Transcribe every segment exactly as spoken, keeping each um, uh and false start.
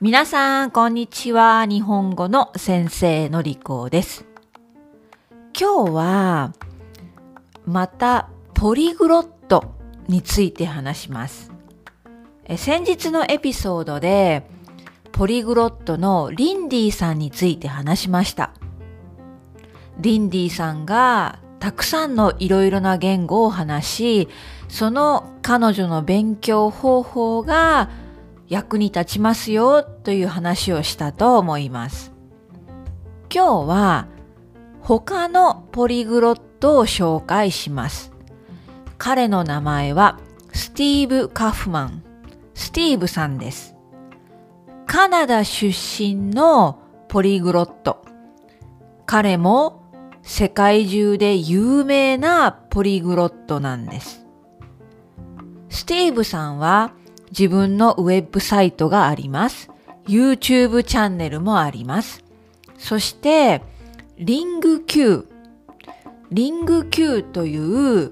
皆さんこんにちは。日本語の先生のりこです。今日はまたポリグロットについて話します。え先日のエピソードでポリグロットのリンディさんについて話しました。リンディさんがたくさんのいろいろな言語を話し、その彼女の勉強方法が役に立ちますよという話をしたと思います。今日は他のポリグロットを紹介します。彼の名前はスティーブ・カフマン、スティーブさんです。カナダ出身のポリグロット。彼も世界中で有名なポリグロットなんです。スティーブさんは自分のウェブサイトがあります。YouTube チャンネルもあります。そして、リング Q。リング Q という、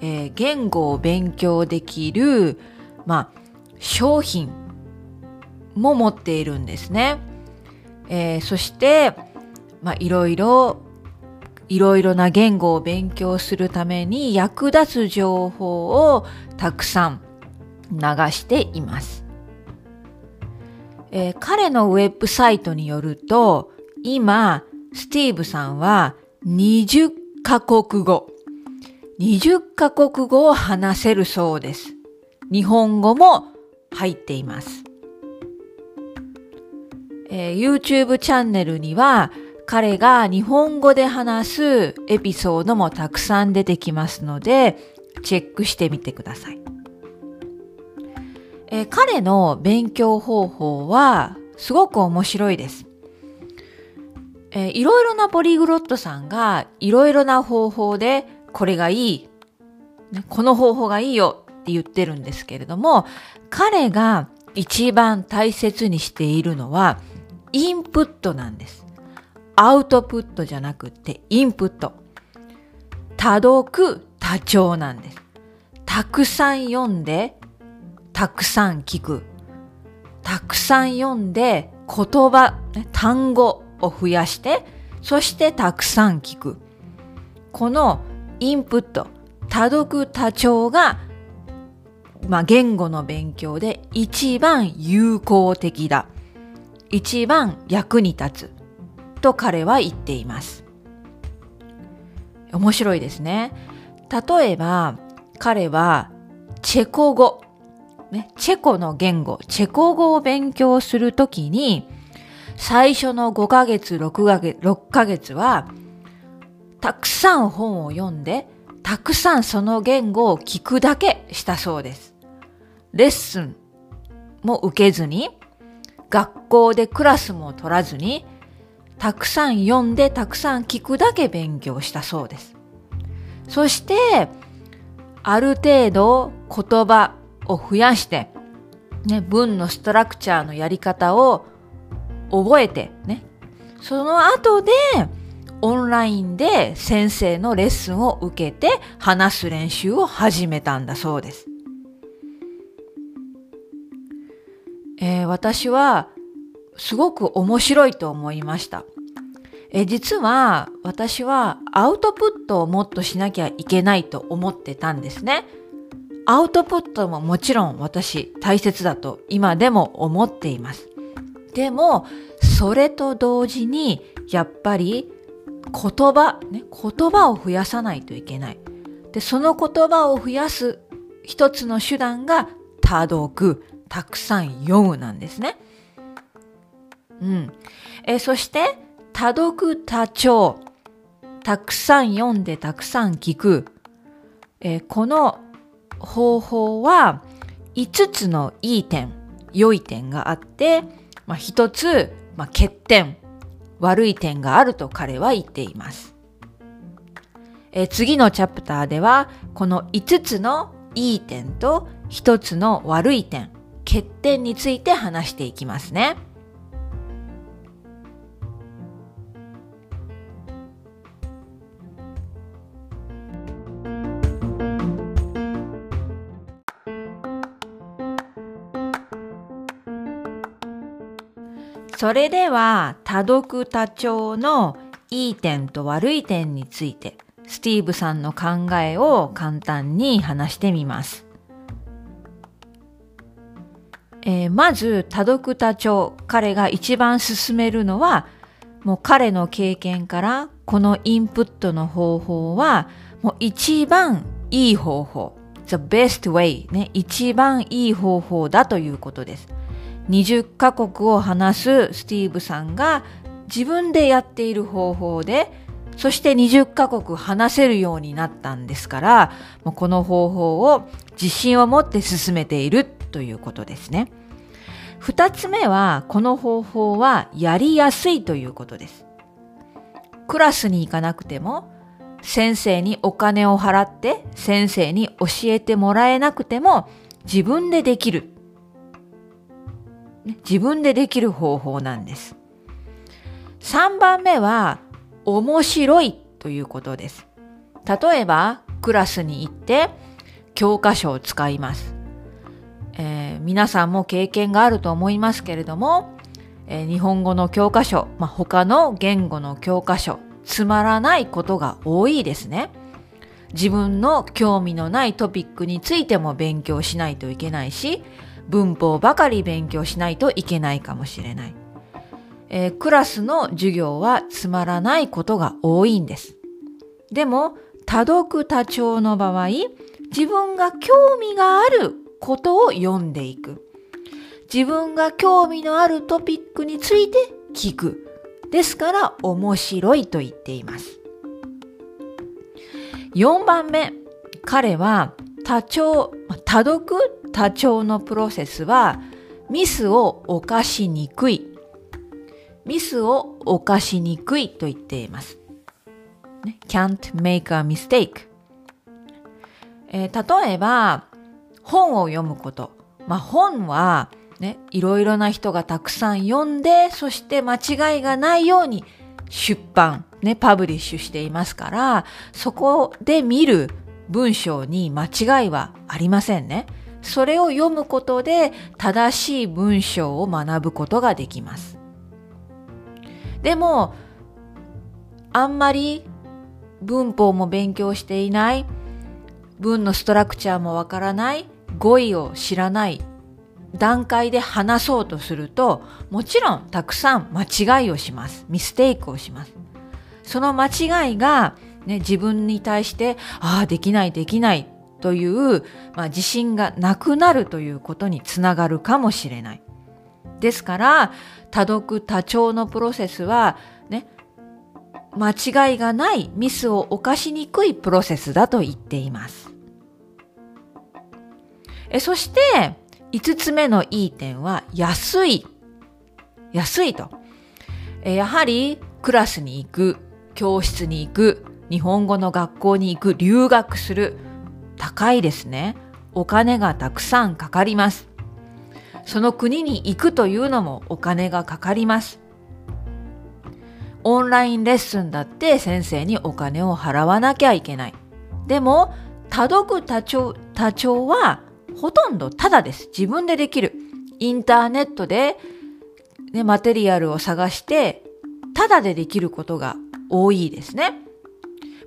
えー、言語を勉強できる、まあ、商品も持っているんですね。えー、そして、まあ、いろいろいろいろな言語を勉強するために役立つ情報をたくさん流しています。えー、彼のウェブサイトによると、今、スティーブさんはにじゅうカ国語、にじゅうカ国語を話せるそうです。日本語も入っています。えー、YouTube チャンネルには、彼が日本語で話すエピソードもたくさん出てきますので、チェックしてみてください。えー、彼の勉強方法はすごく面白いです。えー、いろいろなポリグロットさんがいろいろな方法でこれがいい、この方法がいいよって言ってるんですけれども、彼が一番大切にしているのはインプットなんです。アウトプットじゃなくてインプット。多読多聴なんです。たくさん読んで、たくさん聞く。たくさん読んで言葉、単語を増やして、そしてたくさん聞く。このインプット、多読多聴が、まあ、言語の勉強で一番有効的だ。一番役に立つ。と彼は言っています。面白いですね。例えば彼はチェコ語、ね、チェコの言語、チェコ語を勉強するときに最初のごかげつ、ろっかげつ、ろっかげつはたくさん本を読んで、たくさんその言語を聞くだけしたそうです。レッスンも受けずに、学校でクラスも取らずに、たくさん読んでたくさん聞くだけ勉強したそうです。そして、ある程度言葉を増やして、ね、文のストラクチャーのやり方を覚えて、ね、その後でオンラインで先生のレッスンを受けて話す練習を始めたんだそうです。えー、私はすごく面白いと思いました。え、実は私はアウトプットをもっとしなきゃいけないと思ってたんですね。アウトプットももちろん私大切だと今でも思っています。でもそれと同時にやっぱり言葉、ね、言葉を増やさないといけない。で、その言葉を増やす一つの手段が多読、たくさん読むなんですね。うん、えそして多読多聴、たくさん読んでたくさん聞く、えこの方法はいつつのいい点、良い点があって、まあ、ひとつ、まあ、欠点、悪い点があると彼は言っています。え次のチャプターではこのいつつのいい点とひとつの悪い点、欠点について話していきますね。それでは多読多聴のいい点と悪い点についてスティーブさんの考えを簡単に話してみます。えー、まず多読多聴、彼が一番勧めるのはもう彼の経験からこのインプットの方法はもう一番いい方法 the best way ね、一番いい方法だということです。にじゅっかこくを話すスティーブさんが自分でやっている方法で、そしてにじゅっかこく話せるようになったんですから、もうこの方法を自信を持って進めているということですね。二つ目はこの方法はやりやすいということです。クラスに行かなくても、先生にお金を払って先生に教えてもらえなくても自分でできる。自分でできる方法なんです。三番目は面白いということです。例えばクラスに行って教科書を使います。えー、皆さんも経験があると思いますけれども、えー、日本語の教科書、まあ、他の言語の教科書、つまらないことが多いですね。自分の興味のないトピックについても勉強しないといけないし、文法ばかり勉強しないといけないかもしれない。えー、クラスの授業はつまらないことが多いんです。でも、多読多聴の場合、自分が興味があることを読んでいく。自分が興味のあるトピックについて聞く。ですから面白いと言っています。よんばんめ、彼は多聴、多読多聴のプロセスはミスを犯しにくい。ミスを犯しにくいと言っています。ね、can't make a mistake。えー、例えば、本を読むこと。まあ、本は、ね、いろいろな人がたくさん読んで、そして間違いがないように出版、ね、パブリッシュしていますから、そこで見る文章に間違いはありませんね。それを読むことで正しい文章を学ぶことができます。でも、あんまり文法も勉強していない、文のストラクチャーもわからない、語彙を知らない段階で話そうとすると、もちろんたくさん間違いをします。ミステイクをします。その間違いが、ね、自分に対して、ああ、できない、できないという、まあ、自信がなくなるということにつながるかもしれない。ですから、多読多聴のプロセスは、ね、間違いがない、ミスを犯しにくいプロセスだと言っています。え、そして、五つ目のいい点は、安い。安いと。え、やはり、クラスに行く、教室に行く、日本語の学校に行く、留学する。高いですね。お金がたくさんかかります。その国に行くというのもお金がかかります。オンラインレッスンだって先生にお金を払わなきゃいけない。でも、多読多聴、多聴はほとんどタダです。自分でできる。インターネットで、ね、マテリアルを探して、タダでできることが多いですね。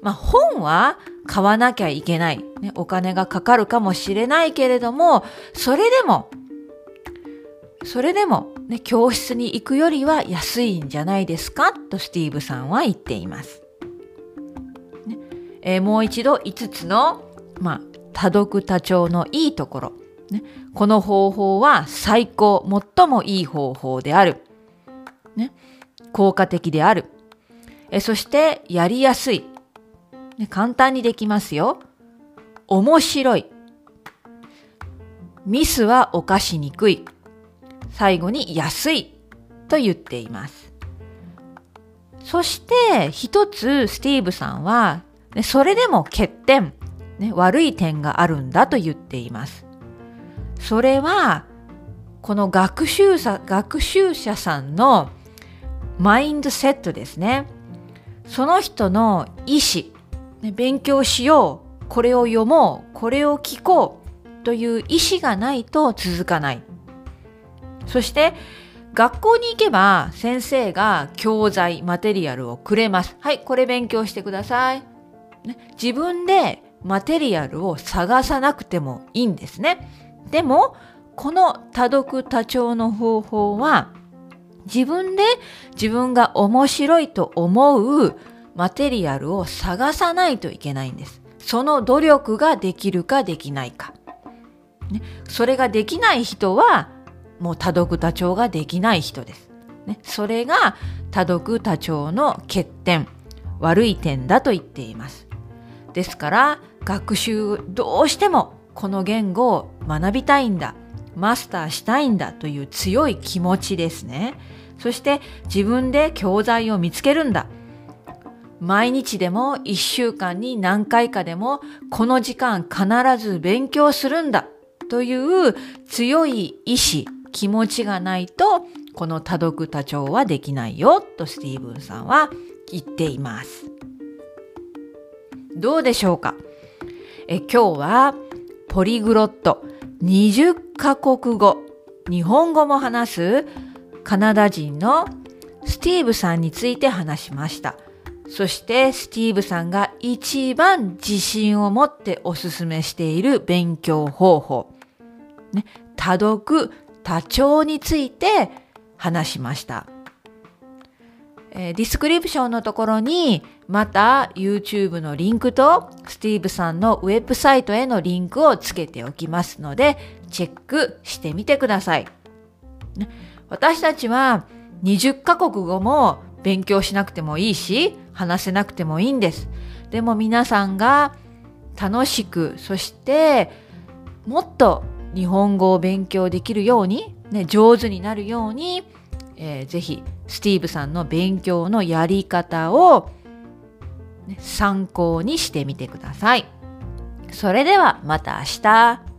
まあ、本は買わなきゃいけない、ね。お金がかかるかもしれないけれども、それでも、それでも、ね、教室に行くよりは安いんじゃないですかとスティーブさんは言っています。ねえー、もう一度いつつの、まあ、多読多聴のいいところ、ね。この方法は最高、最もいい方法である。ね、効果的である。えー、そして、やりやすい、ね。簡単にできますよ。面白い。ミスは犯しにくい。最後に安いと言っています。そして一つスティーブさんは、ね、それでも欠点、ね、悪い点があるんだと言っています。それはこの学習者、学習者さんのマインドセットですね。その人の意思、ね、勉強しよう、これを読もう、これを聞こうという意思がないと続かない。そして学校に行けば先生が教材、マテリアルをくれます。はい、これ勉強してください。ね、自分でマテリアルを探さなくてもいいんですね。でも、この多読多聴の方法は、自分で自分が面白いと思うマテリアルを探さないといけないんです。その努力ができるかできないか。ね、それができない人は、もう多読多聴ができない人です。ね、それが多読多聴の欠点、悪い点だと言っています。ですから、学習、どうしてもこの言語を学びたいんだ、マスターしたいんだという強い気持ちですね。そして自分で教材を見つけるんだ。毎日でもいっしゅうかんに何回かでもこの時間必ず勉強するんだという強い意志、気持ちがないとこの多読多聴はできないよとスティーブンさんは言っています。どうでしょうか？え、今日はポリグロットにじゅっかこくご、日本語も話すカナダ人のスティーブさんについて話しました。そしてスティーブさんが一番自信を持っておすすめしている勉強方法、ね、多読多聴について話しました。えー、ディスクリプションのところにまた YouTube のリンクとスティーブさんのウェブサイトへのリンクをつけておきますのでチェックしてみてください。私たちはにじゅっかこくごも勉強しなくてもいいし話せなくてもいいんです。でも皆さんが楽しく、そしてもっと日本語を勉強できるように、ね、上手になるように、えー、ぜひスティーブさんの勉強のやり方を参考にしてみてください。それではまた明日。